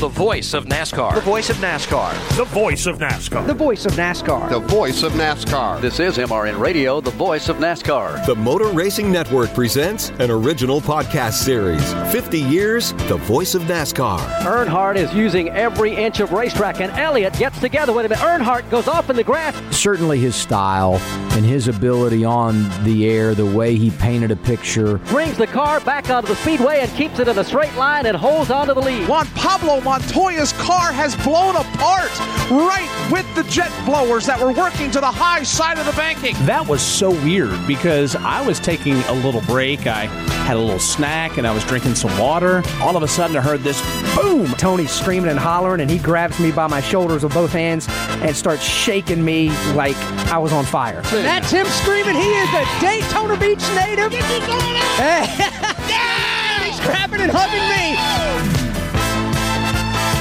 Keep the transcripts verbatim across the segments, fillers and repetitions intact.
The voice of NASCAR. The voice of NASCAR. The voice of NASCAR. The voice of NASCAR. The voice of NASCAR. This is M R N Radio, the voice of NASCAR. The Motor Racing Network presents an original podcast series, fifty years, The Voice of NASCAR. Earnhardt is using every inch of racetrack, and Elliott gets together with him, and Earnhardt goes off in the grass. Certainly his style and his ability on the air, the way he painted a picture. Brings the car back onto the speedway and keeps it in a straight line and holds onto the lead. Juan Pablo Montoya's car has blown apart right with the jet blowers that were working to the high side of the banking. That was so weird because I was taking a little break. I had a little snack and I was drinking some water. All of a sudden I heard this boom. Tony's screaming and hollering and he grabs me by my shoulders with both hands and starts shaking me like I was on fire. That's him screaming. He is a Daytona Beach native. Get me going out. Yeah! He's grabbing and hugging me.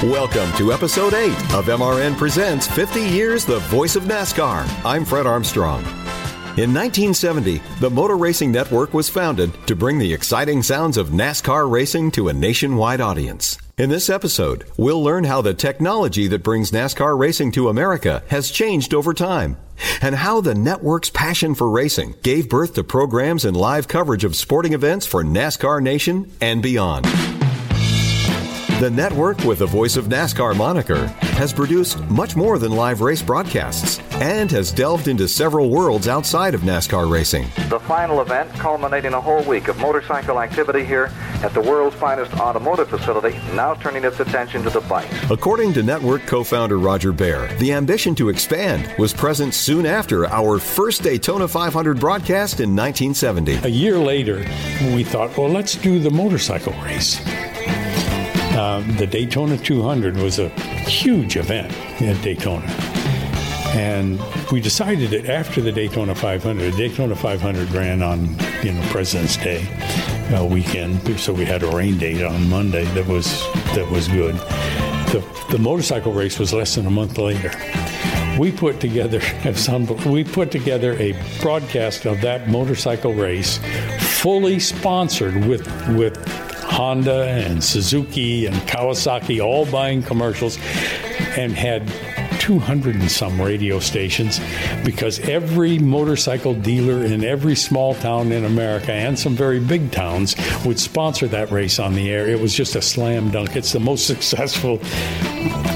Welcome to Episode eight of M R N Presents fifty years, The Voice of NASCAR. I'm Fred Armstrong. In nineteen seventy, the Motor Racing Network was founded to bring the exciting sounds of NASCAR racing to a nationwide audience. In this episode, we'll learn how the technology that brings NASCAR racing to America has changed over time, and how the network's passion for racing gave birth to programs and live coverage of sporting events for NASCAR Nation and beyond. The network, with the Voice of NASCAR moniker, has produced much more than live race broadcasts and has delved into several worlds outside of NASCAR racing. The final event culminating a whole week of motorcycle activity here at the world's finest automotive facility, now turning its attention to the bike. According to network co-founder Roger Bear, the ambition to expand was present soon after our first Daytona five hundred broadcast in nineteen seventy. A year later, we thought, well, let's do the motorcycle race. Uh, the Daytona two hundred was a huge event at Daytona. And we decided that after the Daytona five hundred, the Daytona five hundred ran on, you know, President's Day uh, weekend, so we had a rain date on Monday that was that was good. The, the motorcycle race was less than a month later. We put together we put together a broadcast of that motorcycle race, fully sponsored with with. Honda and Suzuki and Kawasaki all buying commercials, and had two hundred and some radio stations, because every motorcycle dealer in every small town in America and some very big towns would sponsor that race on the air. It was just a slam dunk. It's the most successful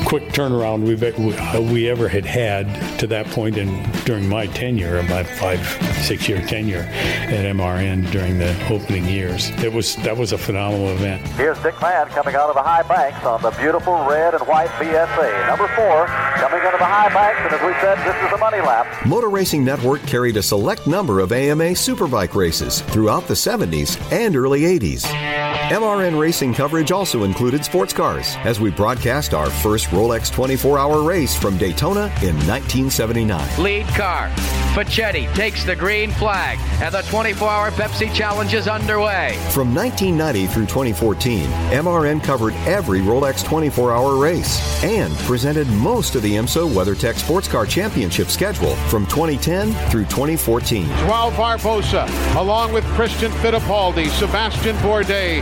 quick turnaround we've we ever had had to that point in during my tenure, my five, six year tenure at M R N during the opening years. It was that was a phenomenal event. Here's Dick Ladd coming out of the high banks on the beautiful red and white B S A. Number four coming out of the high banks, and as we said, this is a money lap. Motor Racing Network carried a select number of A M A Superbike races throughout the seventies and early eighties. M R N Racing coverage also included sports cars, as we broadcast our first Rolex twenty-four hour race from Daytona in nineteen seventy-nine. Lead car. Facchetti takes the green flag, and the twenty-four hour Pepsi Challenge is underway. From nineteen ninety through twenty fourteen, M R N covered every Rolex twenty-four hour race and presented most of the IMSA WeatherTech Sports Car Championship schedule from twenty ten through twenty fourteen. Joao Barbosa, along with Christian Fittipaldi, Sebastian Bourdais,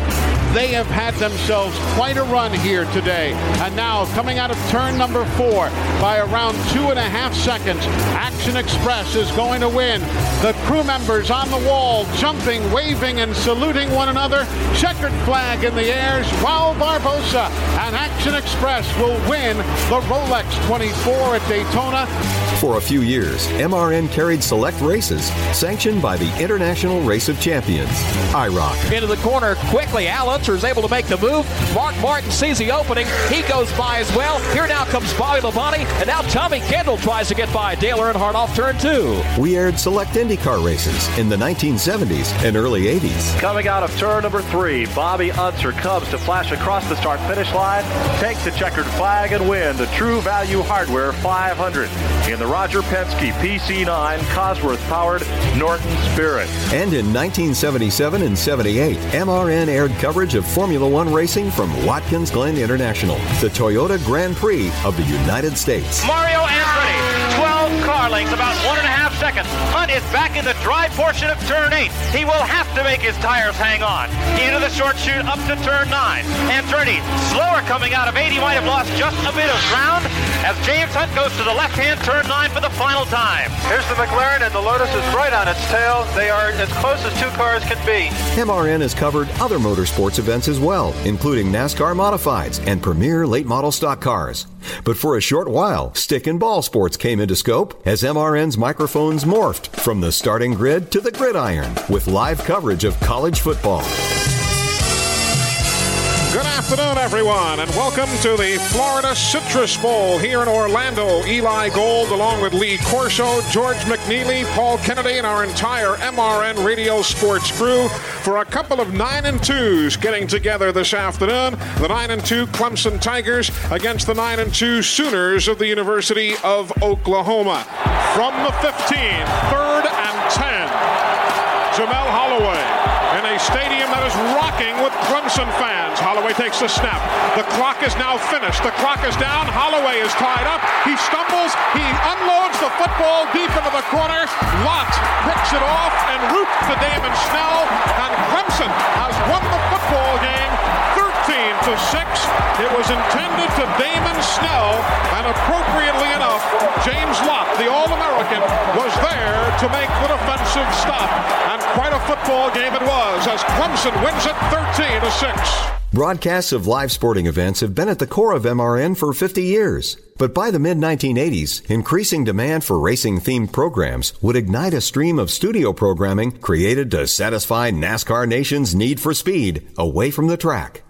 they have had themselves quite a run here today. And now, coming out of turn number four by around two and a half seconds, Action Express is going to win. The crew members on the wall jumping, waving, and saluting one another. Checkered flag in the air. Joao Barbosa and Action Express will win the Rolex twenty-four at Daytona. For a few years, M R N carried select races sanctioned by the International Race of Champions, I ROC. Into the corner quickly. Al Unser is able to make the move. Mark Martin sees the opening. He goes by as well. Here now comes Bobby Labonte, and now Tommy Kendall tries to get by Dale Earnhardt off turn two. We aired select IndyCar races in the nineteen seventies and early eighties. Coming out of turn number three, Bobby Unser comes to flash across the start-finish line, takes the checkered flag, and win the True Value Hardware five hundred in the Roger Penske P C nine Cosworth-powered Norton Spirit. And in nineteen seventy-seven and seventy-eight, M R N aired coverage of Formula One racing from Watkins Glen International, the Toyota Grand Prix of the United States. Mario Andretti, twelve car lengths, about one and a half seconds. Hunt is back in the dry portion of turn eight. He will have to make his tires hang on. Into the short shoot up to turn nine. Andretti, slower coming out of eight. He might have lost just a bit of ground as James Hunt goes to the left-hand turn nine for the final time. Here's the McLaren, and the Lotus is right on its tail. They are as close as two cars can be. M R N has covered other motorsports events as well, including NASCAR Modifieds and Premier Late Model Stock Cars. But for a short while, stick and ball sports came into scope as M R N's microphones morphed from the starting grid to the gridiron with live coverage of college football. Good afternoon, everyone, and welcome to the Florida Citrus Bowl here in Orlando. Eli Gold, along with Lee Corso, George McNeely, Paul Kennedy, and our entire M R N Radio Sports crew for a couple of nine and twos getting together this afternoon. The nine and two Clemson Tigers against the nine and two Sooners of the University of Oklahoma. From the fifteen, third and ten, Jamel Holloway. In a stadium that is rocking with Clemson fans. Holloway takes the snap. The clock is now finished. The clock is down. Holloway is tied up. He stumbles. He unloads the football deep into the corner. Lott picks it off and routes to Damon Snell. And Clemson has won the football game thirteen to six. It was intended to Damon Snell. And appropriately enough, James Lott, the All-American, was there to make the defensive stop. And quite a football game it was, as Clemson wins it thirteen to six. Broadcasts of live sporting events have been at the core of M R N for fifty years. But by the mid nineteen eighties, increasing demand for racing-themed programs would ignite a stream of studio programming created to satisfy NASCAR Nation's need for speed away from the track.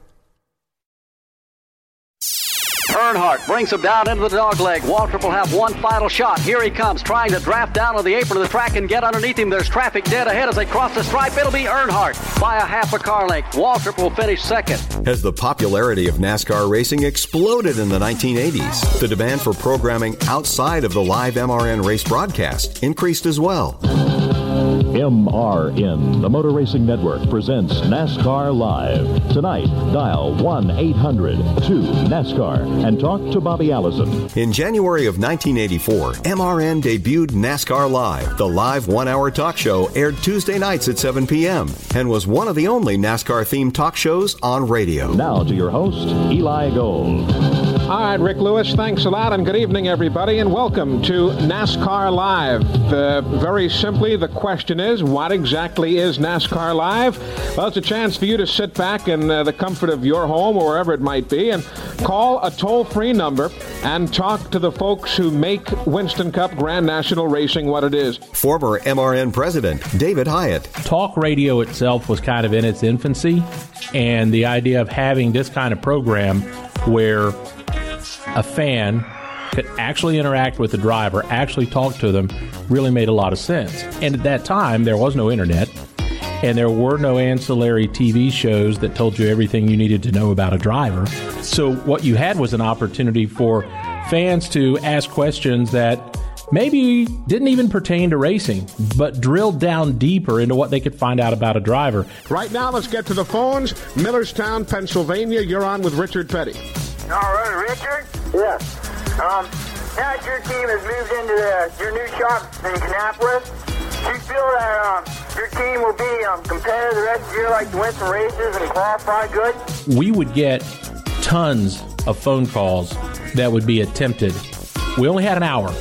Earnhardt brings him down into the dogleg. Waltrip will have one final shot. Here he comes, trying to draft down on the apron of the track and get underneath him. There's traffic dead ahead as they cross the stripe. It'll be Earnhardt by a half a car length. Waltrip will finish second. As the popularity of NASCAR racing exploded in the nineteen eighties, the demand for programming outside of the live M R N race broadcast increased as well. M R N, the Motor Racing Network, presents NASCAR Live. Tonight, dial one eight hundred two NASCAR and talk to Bobby Allison. In January of nineteen eighty-four, M R N debuted NASCAR Live. The live one-hour talk show aired Tuesday nights at seven p.m. and was one of the only NASCAR-themed talk shows on radio. Now to your host, Eli Gold. All right, Rick Lewis, thanks a lot, and good evening, everybody, and welcome to NASCAR Live. Uh, very simply, the question is, what exactly is NASCAR Live? Well, it's a chance for you to sit back in uh, the comfort of your home or wherever it might be and call a toll-free number and talk to the folks who make Winston Cup Grand National Racing what it is. Former M R N president David Hyatt. Talk radio itself was kind of in its infancy, and the idea of having this kind of program where a fan could actually interact with the driver, actually talk to them, really made a lot of sense. And at that time, there was no internet, and there were no ancillary T V shows that told you everything you needed to know about a driver. So what you had was an opportunity for fans to ask questions that maybe didn't even pertain to racing, but drilled down deeper into what they could find out about a driver. Right now, let's get to the phones. Millerstown, Pennsylvania, you're on with Richard Petty. All right, Richard? Yeah. Um, now that your team has moved into the, your new shop in Indianapolis, do you feel that um, your team will be um, competitive the rest of the year, like to win some races and qualify good? We would get tons of phone calls that would be attempted. We only had an hour,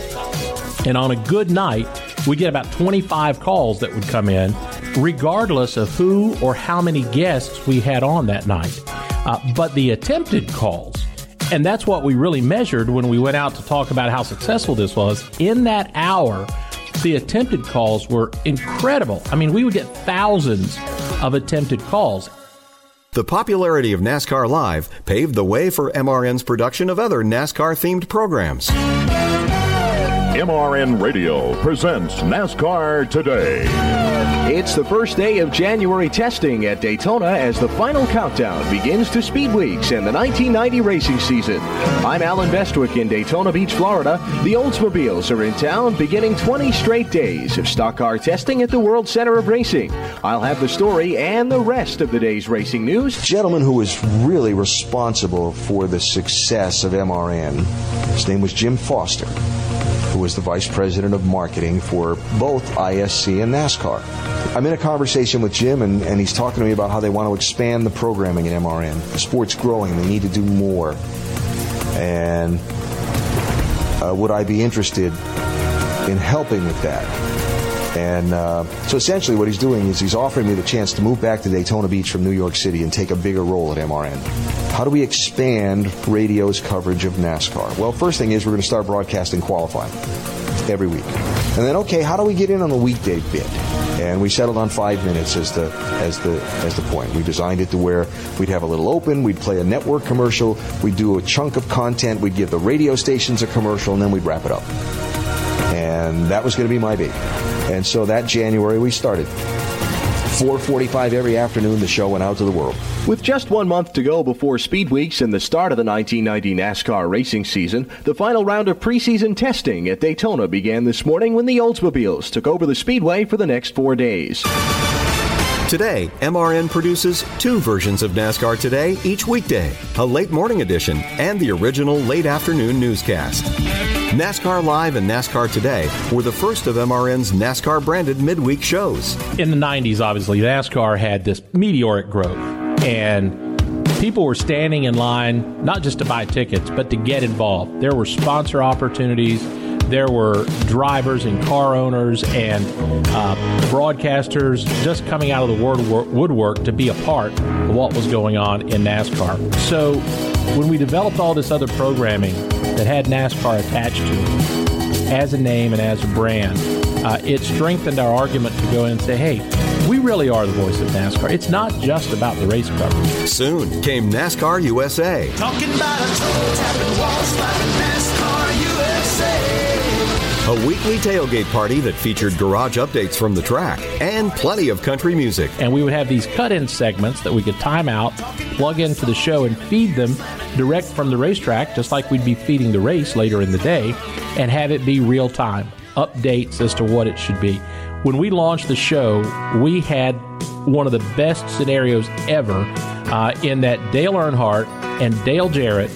and on a good night, we get about twenty-five calls that would come in, regardless of who or how many guests we had on that night. Uh, but the attempted calls And that's what we really measured when we went out to talk about how successful this was. In that hour, the attempted calls were incredible. I mean, we would get thousands of attempted calls. The popularity of NASCAR Live paved the way for M R N's production of other NASCAR-themed programs. M R N Radio presents NASCAR Today. It's the first day of January testing at Daytona as the final countdown begins to Speed Weeks and the nineteen ninety racing season. I'm Alan Bestwick in Daytona Beach, Florida. The Oldsmobiles are in town beginning twenty straight days of stock car testing at the World Center of Racing. I'll have the story and the rest of the day's racing news. Gentleman who was really responsible for the success of M R N, his name was Jim Foster, who was the vice president of marketing for both I S C and NASCAR. I'm in a conversation with Jim, and, and he's talking to me about how they want to expand the programming at M R N. Sport's growing. They need to do more. And uh, would I be interested in helping with that? And uh, so essentially what he's doing is he's offering me the chance to move back to Daytona Beach from New York City and take a bigger role at M R N. How do we expand radio's coverage of NASCAR? Well, first thing is we're going to start broadcasting qualifying every week. And then, okay, how do we get in on the weekday bit? And we settled on five minutes as the as the as the point. We designed it to where we'd have a little open, we'd play a network commercial, we'd do a chunk of content, we'd give the radio stations a commercial, and then we'd wrap it up. And that was going to be my baby. And so that January we started. four forty-five every afternoon, the show went out to the world. With just one month to go before Speed Weeks and the start of the nineteen ninety NASCAR racing season, the final round of preseason testing at Daytona began this morning when the Oldsmobiles took over the speedway for the next four days. Today, M R N produces two versions of NASCAR Today each weekday, a late morning edition and the original late afternoon newscast. NASCAR Live and NASCAR Today were the first of M R N's NASCAR-branded midweek shows. In the nineties, obviously, NASCAR had this meteoric growth, and people were standing in line not just to buy tickets, but to get involved. There were sponsor opportunities. There were drivers and car owners and uh, broadcasters just coming out of the woodwork to be a part of what was going on in NASCAR. So when we developed all this other programming that had NASCAR attached to it as a name and as a brand, uh, it strengthened our argument to go in and say, hey, we really are the voice of NASCAR. It's not just about the race coverage. Soon came NASCAR U S A. Talking about a toe tapping walls like NASCAR U S A. A weekly tailgate party that featured garage updates from the track and plenty of country music. And we would have these cut-in segments that we could time out, plug into the show, and feed them direct from the racetrack, just like we'd be feeding the race later in the day, and have it be real-time, updates as to what it should be. When we launched the show, we had one of the best scenarios ever uh, in that Dale Earnhardt and Dale Jarrett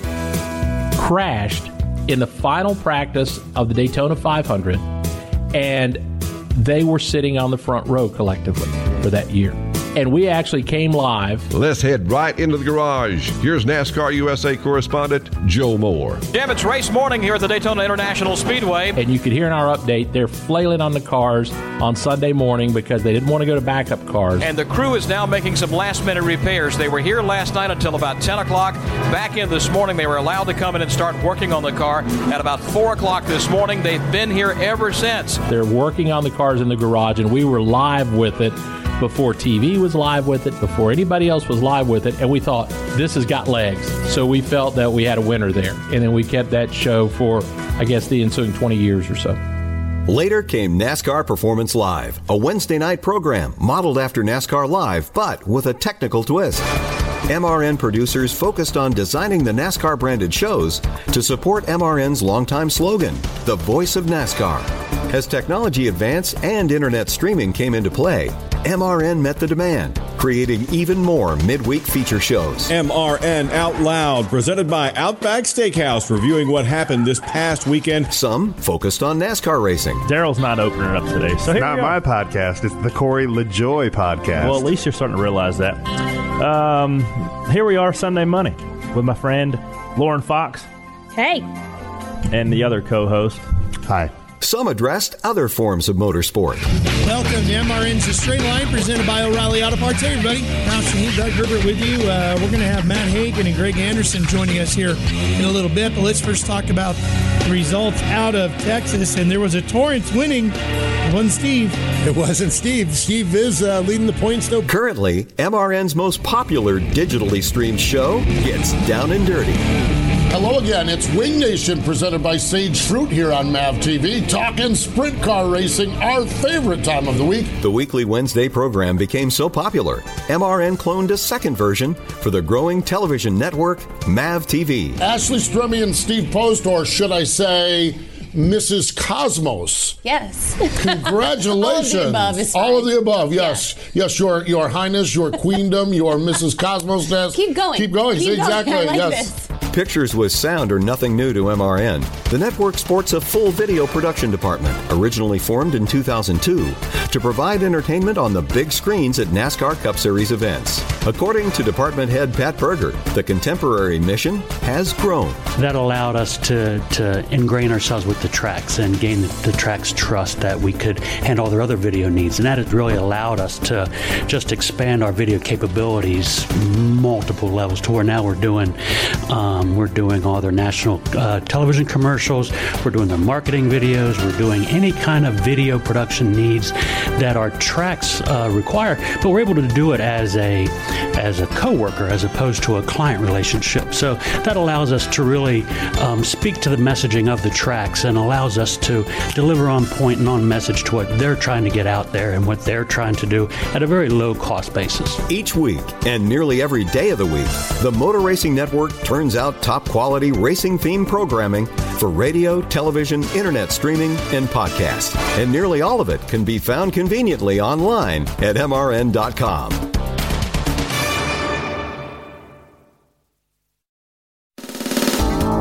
crashed in the final practice of the Daytona five hundred, and they were sitting on the front row collectively for that year. And we actually came live. Let's head right into the garage. Here's NASCAR U S A correspondent Joe Moore. Jim, it's race morning here at the Daytona International Speedway. And you could hear in our update, they're flailing on the cars on Sunday morning because they didn't want to go to backup cars. And the crew is now making some last-minute repairs. They were here last night until about ten o'clock. Back in this morning, they were allowed to come in and start working on the car at about four o'clock this morning. They've been here ever since. They're working on the cars in the garage, and we were live with it before T V was live with it, before anybody else was live with it, and we thought, this has got legs. So we felt that we had a winner there, and then we kept that show for, I guess, the ensuing twenty years or so. Later came NASCAR Performance Live, a Wednesday night program modeled after NASCAR Live, but with a technical twist. M R N producers focused on designing the NASCAR-branded shows to support M R N's longtime slogan, the voice of NASCAR. As technology advanced and internet streaming came into play, M R N met the demand, creating even more midweek feature shows. M R N Out Loud, presented by Outback Steakhouse, reviewing what happened this past weekend. Some focused on NASCAR racing. Daryl's not opening up today. So it's not my podcast. It's the Corey LaJoy podcast. Well, at least you're starting to realize that. Um, here we are, Sunday Money, with my friend Lauren Fox. Hey. And the other co-host. Hi. Some addressed other forms of motorsport. Welcome to M R N's The Straight Line, presented by O'Reilly Auto Parts. Hey, everybody. Austin Heap, Doug Herbert with you. Uh, we're going to have Matt Hagan and Greg Anderson joining us here in a little bit. But let's first talk about the results out of Texas. And there was a Torrance winning. It wasn't Steve. It wasn't Steve. Steve is uh, leading the points, though. Currently, M R N's most popular digitally streamed show gets Down and Dirty. Hello again, it's Wing Nation presented by Sage Fruit here on Mav T V, talking sprint car racing, our favorite time of the week. The weekly Wednesday program became so popular, M R N cloned a second version for the growing television network, Mav T V. Ashley Stremme and Steve Post, or should I say... Missus Cosmos. Yes. Congratulations. All of the above. Is All of the above. Yes. Yeah. Yes, your your highness, your queendom, your Missus Cosmos. Keep going. Keep going. Keep exactly. Going. Like yes. This. Pictures with sound are nothing new to M R N. The network sports a full video production department, originally formed in two thousand two, to provide entertainment on the big screens at NASCAR Cup Series events. According to department head Pat Berger, the contemporary mission has grown. That allowed us to, to ingrain ourselves with the tracks and gain the, the tracks' trust that we could handle their other video needs. And that has really allowed us to just expand our video capabilities multiple levels to where now we're doing um, we're doing all their national uh, television commercials, we're doing their marketing videos, we're doing any kind of video production needs that our tracks uh, require, but we're able to do it as a as a co-worker as opposed to a client relationship. So that allows us to really um, speak to the messaging of the tracks and allows us to deliver on point and on message to what they're trying to get out there and what they're trying to do at a very low cost basis. Each week and nearly every day of the week, the Motor Racing Network turns out top quality racing themed programming for radio, television, internet streaming, and podcast. And nearly all of it can be found conveniently online at M R N dot com.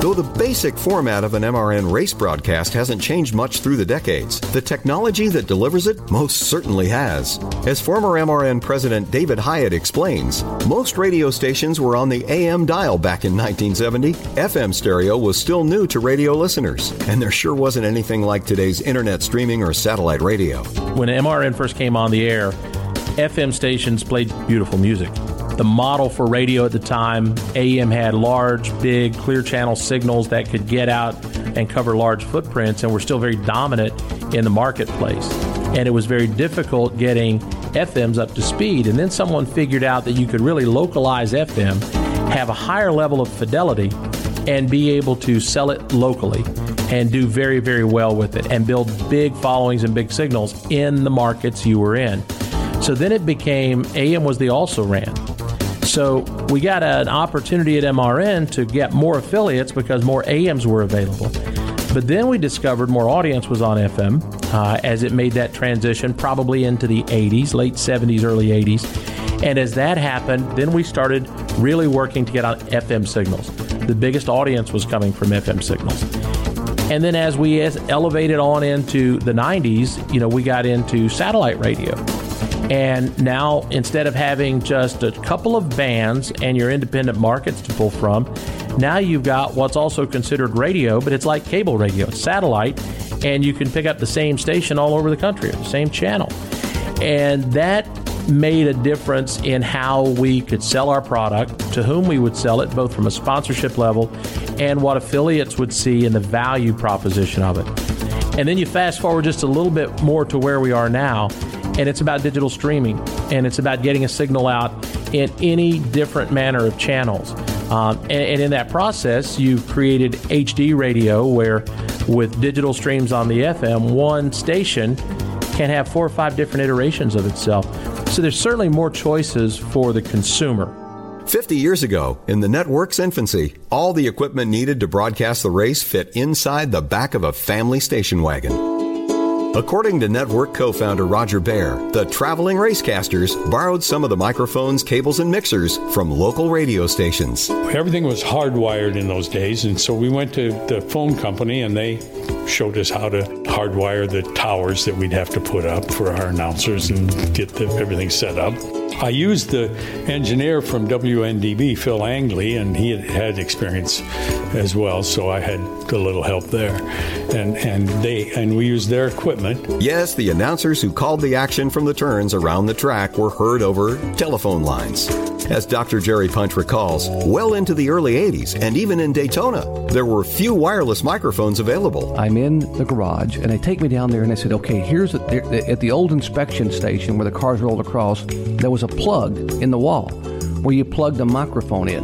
Though the basic format of an M R N race broadcast hasn't changed much through the decades, the technology that delivers it most certainly has. As former M R N president David Hyatt explains, most radio stations were on the A M dial back in nineteen seventy. F M stereo was still new to radio listeners, and there sure wasn't anything like today's internet streaming or satellite radio. When M R N first came on the air, F M stations played beautiful music. The model for radio at the time, A M had large, big, clear channel signals that could get out and cover large footprints and were still very dominant in the marketplace. And it was very difficult getting F Ms up to speed. And then someone figured out that you could really localize F M, have a higher level of fidelity, and be able to sell it locally and do very, very well with it and build big followings and big signals in the markets you were in. So then it became A M was the also-ran. So we got an opportunity at M R N to get more affiliates because more A Ms were available. But then we discovered more audience was on F M uh, as it made that transition probably into the eighties, late seventies, early eighties. And as that happened, then we started really working to get on F M signals. The biggest audience was coming from F M signals. And then as we elevated on into the nineties, you know, we got into satellite radio. And now, instead of having just a couple of bands and your independent markets to pull from, now you've got what's also considered radio, but it's like cable radio. It's satellite, and you can pick up the same station all over the country, or the same channel. And that made a difference in how we could sell our product, to whom we would sell it, both from a sponsorship level and what affiliates would see in the value proposition of it. And then you fast forward just a little bit more to where we are now, and it's about digital streaming, and it's about getting a signal out in any different manner of channels. Um, and, and in that process, you've created H D radio, where with digital streams on the F M, one station can have four or five different iterations of itself. So there's certainly more choices for the consumer. Fifty years ago, in the network's infancy, all the equipment needed to broadcast the race fit inside the back of a family station wagon. According to network co-founder Roger Bear, the traveling racecasters borrowed some of the microphones, cables, and mixers from local radio stations. Everything was hardwired in those days, and so we went to the phone company, and they showed us how to hardwire the towers that we'd have to put up for our announcers and get the, everything set up. I used the engineer from W N D B, Phil Angley, and he had, had experience as well, so I had a little help there. And and they and we used their equipment. Yes, the announcers who called the action from the turns around the track were heard over telephone lines. As Doctor Jerry Punch recalls, well into the early eighties, and even in Daytona, there were few wireless microphones available. I'm in the garage, and they take me down there, and they said, okay, here's at the, at the old inspection station where the cars rolled across, there was a plug in the wall where you plugged a microphone in.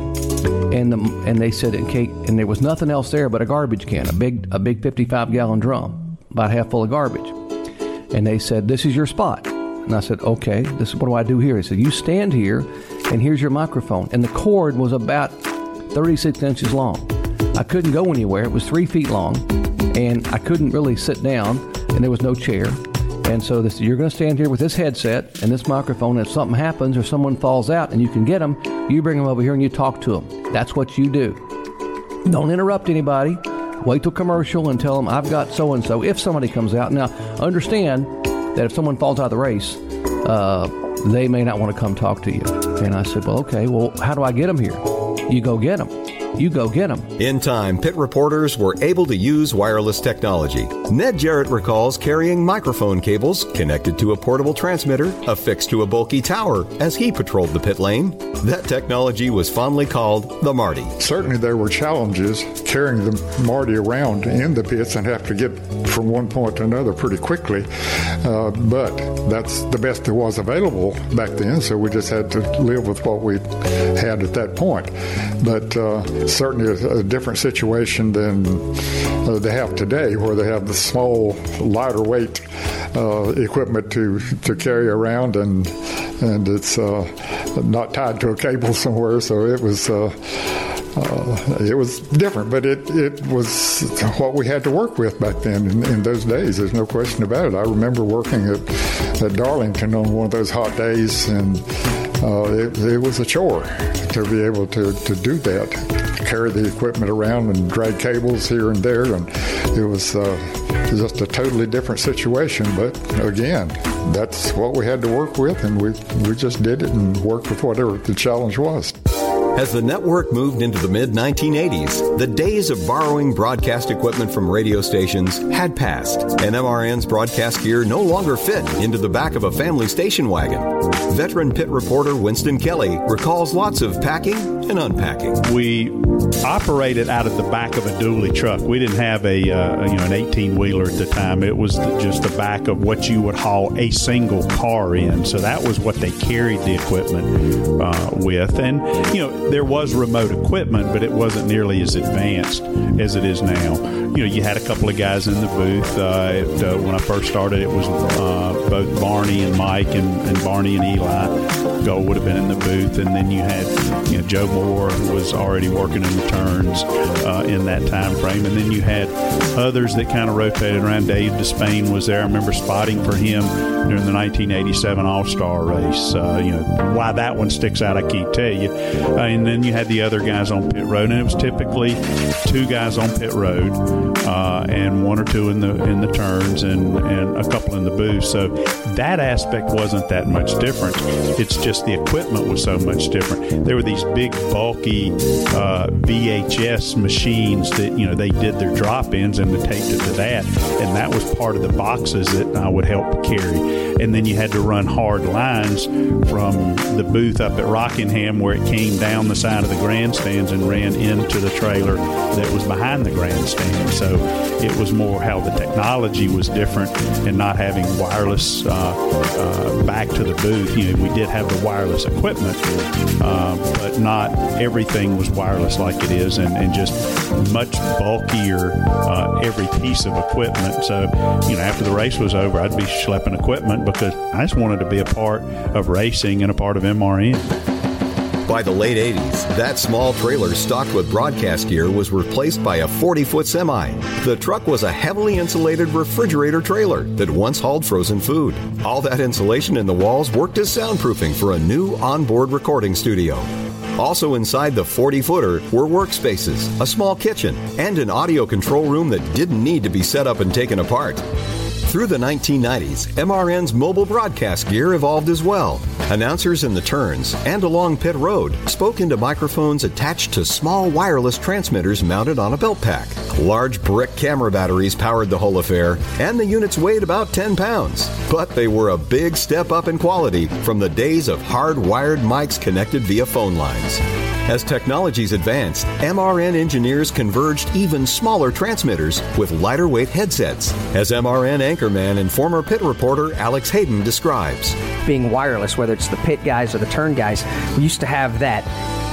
And the, and they said, okay, and there was nothing else there but a garbage can, a big a big fifty-five gallon drum, about half full of garbage. And they said, this is your spot. And I said, okay, this is what do I do here? He said, you stand here, and here's your microphone. And the cord was about thirty-six inches long. I couldn't go anywhere. It was three feet long, and I couldn't really sit down, and there was no chair. And so this, you're going to stand here with this headset and this microphone, and if something happens or someone falls out and you can get them, you bring them over here and you talk to them. That's what you do. Don't interrupt anybody. Wait till commercial and tell them, I've got so-and-so, if somebody comes out. Now, understand that if someone falls out of the race, uh, they may not want to come talk to you. And I said, well, okay, well, how do I get them here? You go get them. You go get them. In time, pit reporters were able to use wireless technology. Ned Jarrett recalls carrying microphone cables connected to a portable transmitter affixed to a bulky tower as he patrolled the pit lane. That technology was fondly called the Marty. Certainly there were challenges carrying the Marty around in the pits and have to get from one point to another pretty quickly, uh, but that's the best that was available back then, so we just had to live with what we had at that point. But uh, certainly a, a different situation than uh, they have today, where they have the small, lighter weight uh, equipment to, to carry around, and and it's uh, not tied to a cable somewhere, so it was... Uh, Uh, it was different, but it, it was what we had to work with back then in, in those days. There's no question about it. I remember working at, at Darlington on one of those hot days, and uh, it, it was a chore to be able to, to do that, to carry the equipment around and drag cables here and there. And it was uh, just a totally different situation. But again, that's what we had to work with, and we, we just did it and worked with whatever the challenge was. As the network moved into the mid nineteen eighties, the days of borrowing broadcast equipment from radio stations had passed, and M R N's broadcast gear no longer fit into the back of a family station wagon. Veteran pit reporter Winston Kelly recalls lots of packing and unpacking. We operated out of the back of a dually truck. We didn't have a uh, you know an eighteen-wheeler at the time. It was just the back of what you would haul a single car in. So that was what they carried the equipment uh, with, and you know. There was remote equipment, but it wasn't nearly as advanced as it is now. You know, you had a couple of guys in the booth. Uh, it, uh, when I first started, it was uh, both Barney and Mike, and, and Barney and Eli Gold would have been in the booth. And then you had, you know, Joe Moore, who was already working in the turns uh, in that time frame. And then you had others that kind of rotated around. Dave Despain was there. I remember spotting for him during the nineteen eighty-seven All-Star race. Uh, you know, why that one sticks out, I can't tell you. Uh, and then you had the other guys on pit road, and it was typically two guys on pit road uh, and one or two in the in the turns and, and a couple in the booth. So that aspect wasn't that much different. It's just the equipment was so much different. There were these big, bulky uh, V H S machines that, you know, they did their drop-ins and they taped it to that, and that was part of the boxes that I would help carry. And then you had to run hard lines from the booth up at Rockingham, where it came down down the side of the grandstands and ran into the trailer that was behind the grandstand. So it was more how the technology was different, and not having wireless uh, uh, back to the booth. You know, we did have the wireless equipment, uh, but not everything was wireless like it is, and, and just much bulkier uh, every piece of equipment. So, you know, after the race was over, I'd be schlepping equipment because I just wanted to be a part of racing and a part of M R N. By the late eighties, that small trailer stocked with broadcast gear was replaced by a forty-foot semi. The truck was a heavily insulated refrigerator trailer that once hauled frozen food. All that insulation in the walls worked as soundproofing for a new onboard recording studio. Also inside the forty-footer were workspaces, a small kitchen, and an audio control room that didn't need to be set up and taken apart. Through the nineteen nineties, M R N's mobile broadcast gear evolved as well. Announcers in the turns and along pit road spoke into microphones attached to small wireless transmitters mounted on a belt pack. Large brick camera batteries powered the whole affair, and the units weighed about ten pounds. But they were a big step up in quality from the days of hardwired mics connected via phone lines. As technologies advanced, M R N engineers converged even smaller transmitters with lighter weight headsets, as M R N anchorman and former pit reporter Alex Hayden describes. Being wireless, whether it's the pit guys or the turn guys, we used to have that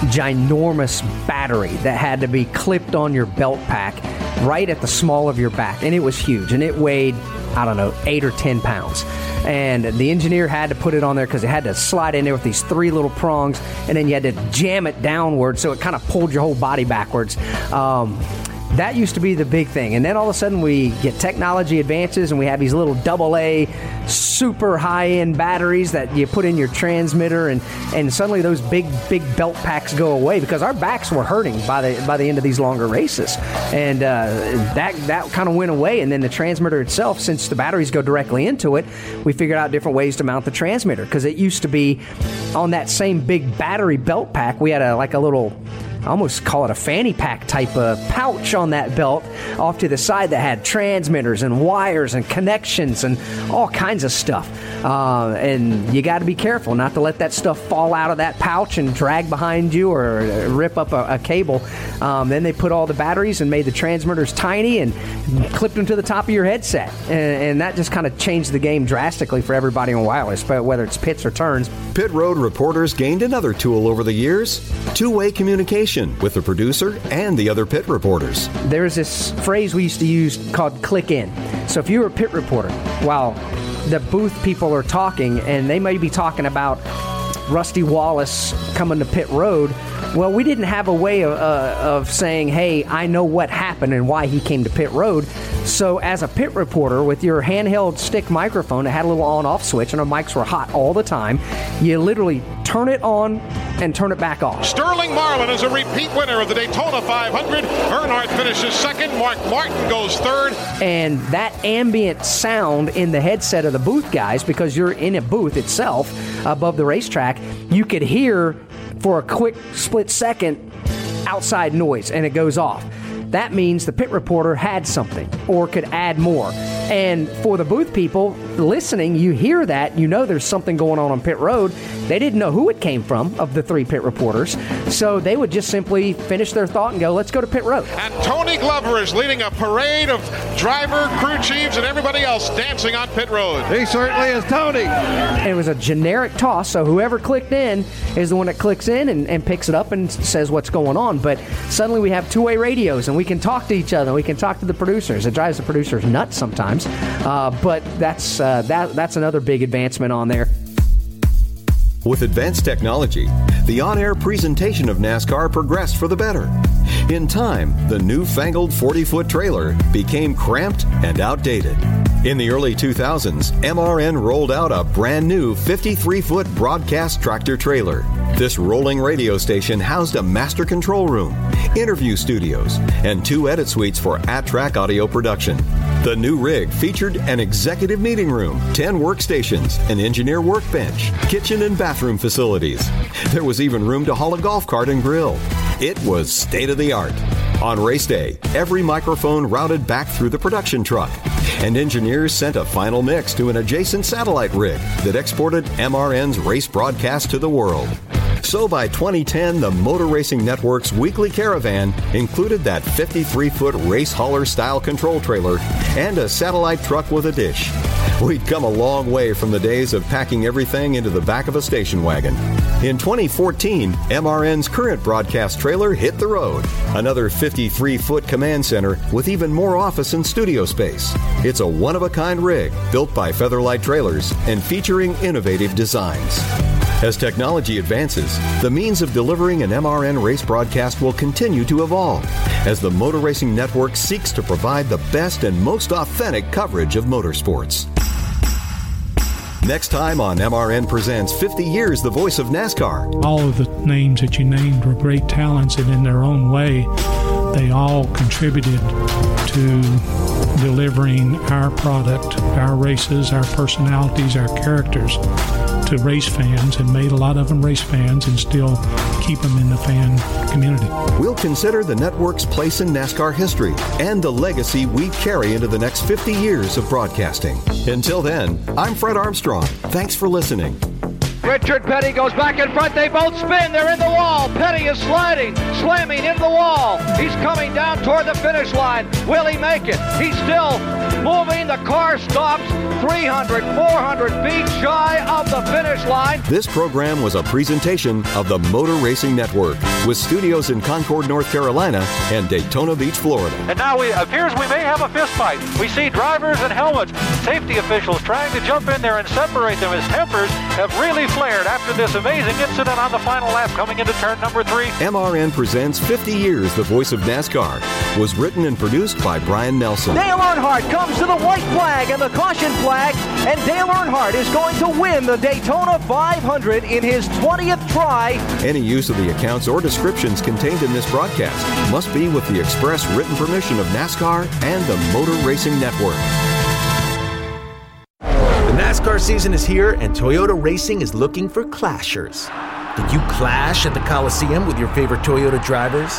ginormous battery that had to be clipped on your belt pack right at the small of your back, and it was huge, and it weighed, I don't know, eight or ten pounds. And the engineer had to put it on there because it had to slide in there with these three little prongs, and then you had to jam it downward so it kind of pulled your whole body backwards. Um, that used to be the big thing. And then all of a sudden we get technology advances and we have these little double A super high-end batteries that you put in your transmitter, and, and suddenly those big, big belt packs go away because our backs were hurting by the by the end of these longer races. And uh, that that kind of went away. And then the transmitter itself, since the batteries go directly into it, we figured out different ways to mount the transmitter, because it used to be on that same big battery belt pack. We had a like a little... I almost call it a fanny pack type of pouch on that belt off to the side that had transmitters and wires and connections and all kinds of stuff. Uh, and you got to be careful not to let that stuff fall out of that pouch and drag behind you or rip up a, a cable. Um, then they put all the batteries and made the transmitters tiny and clipped them to the top of your headset. And, and that just kind of changed the game drastically for everybody on wireless, but whether it's pits or turns. Pit road reporters gained another tool over the years, two-way communication with the producer and the other pit reporters. There's this phrase we used to use called click in. So if you were a pit reporter, while the booth people are talking, and they may be talking about Rusty Wallace coming to pit road, well, we didn't have a way of, uh, of saying, hey, I know what happened and why he came to pit road. So as a pit reporter with your handheld stick microphone that had a little on-off switch, and our mics were hot all the time, you literally turn it on and turn it back off. Sterling Marlin is a repeat winner of the Daytona five hundred. Earnhardt finishes second. Mark Martin goes third. And that ambient sound in the headset of the booth guys, because you're in a booth itself above the racetrack, you could hear for a quick split second outside noise, and it goes off. That means the pit reporter had something or could add more. And for the booth people listening, you hear that, you know there's something going on on pit road. They didn't know who it came from of the three pit reporters, so they would just simply finish their thought and go, let's go to pit road. And Tony Glover is leading a parade of driver, crew chiefs, and everybody else dancing on pit road. He certainly is, Tony. And it was a generic toss, so whoever clicked in is the one that clicks in and, and picks it up and says what's going on. But suddenly we have two-way radios, and we can talk to each other. We can talk to the producers. It drives the producers nuts sometimes. Uh, but that's uh, that, that's another big advancement on there. With advanced technology, the on-air presentation of NASCAR progressed for the better. In time, the newfangled forty-foot trailer became cramped and outdated. In the early two thousands, M R N rolled out a brand new fifty-three-foot broadcast tractor trailer. This rolling radio station housed a master control room, interview studios, and two edit suites for at-track audio production. The new rig featured an executive meeting room, ten workstations, an engineer workbench, kitchen and bathroom facilities. There was even room to haul a golf cart and grill. It was state-of-the-art. On race day, every microphone routed back through the production truck, and engineers sent a final mix to an adjacent satellite rig that exported M R N's race broadcast to the world. So by twenty ten, the Motor Racing Network's weekly caravan included that fifty-three-foot race hauler-style control trailer and a satellite truck with a dish. We'd come a long way from the days of packing everything into the back of a station wagon. In twenty fourteen, M R N's current broadcast trailer hit the road. Another fifty-three-foot command center with even more office and studio space. It's a one-of-a-kind rig built by Featherlight Trailers and featuring innovative designs. As technology advances, the means of delivering an M R N race broadcast will continue to evolve as the Motor Racing Network seeks to provide the best and most authentic coverage of motorsports. Next time on M R N Presents fifty years, the voice of NASCAR. All of the names that you named were great talents, and in their own way, They all contributed to delivering our product, our races, our personalities, our characters to race fans, and made a lot of them race fans and still keep them in the fan community. We'll consider the network's place in NASCAR history and the legacy we carry into the next fifty years of broadcasting. Until then, I'm Fred Armstrong. Thanks for listening. Richard Petty goes back in front. They both spin. They're in the wall. Petty is sliding, slamming into the wall. He's coming down toward the finish line. Will he make it? He's still moving. The car stops three hundred, four hundred feet shy of the finish line. This program was a presentation of the Motor Racing Network, with studios in Concord, North Carolina, and Daytona Beach, Florida. And now it appears we may have a fist fight. We see drivers and helmets. Safety officials trying to jump in there and separate them, as tempers have really flared after this amazing incident on the final lap coming into turn number three. M R N presents fifty years, the voice of NASCAR, was written and produced by Brian Nelson. Dale Earnhardt comes to the white flag and the caution flag, and Dale Earnhardt is going to win the Daytona five hundred in his twentieth try. Any use of the accounts or descriptions contained in this broadcast must be with the express written permission of NASCAR and the Motor Racing Network. The NASCAR season is here, and Toyota Racing is looking for clashers. Did you clash at the Coliseum with your favorite Toyota drivers?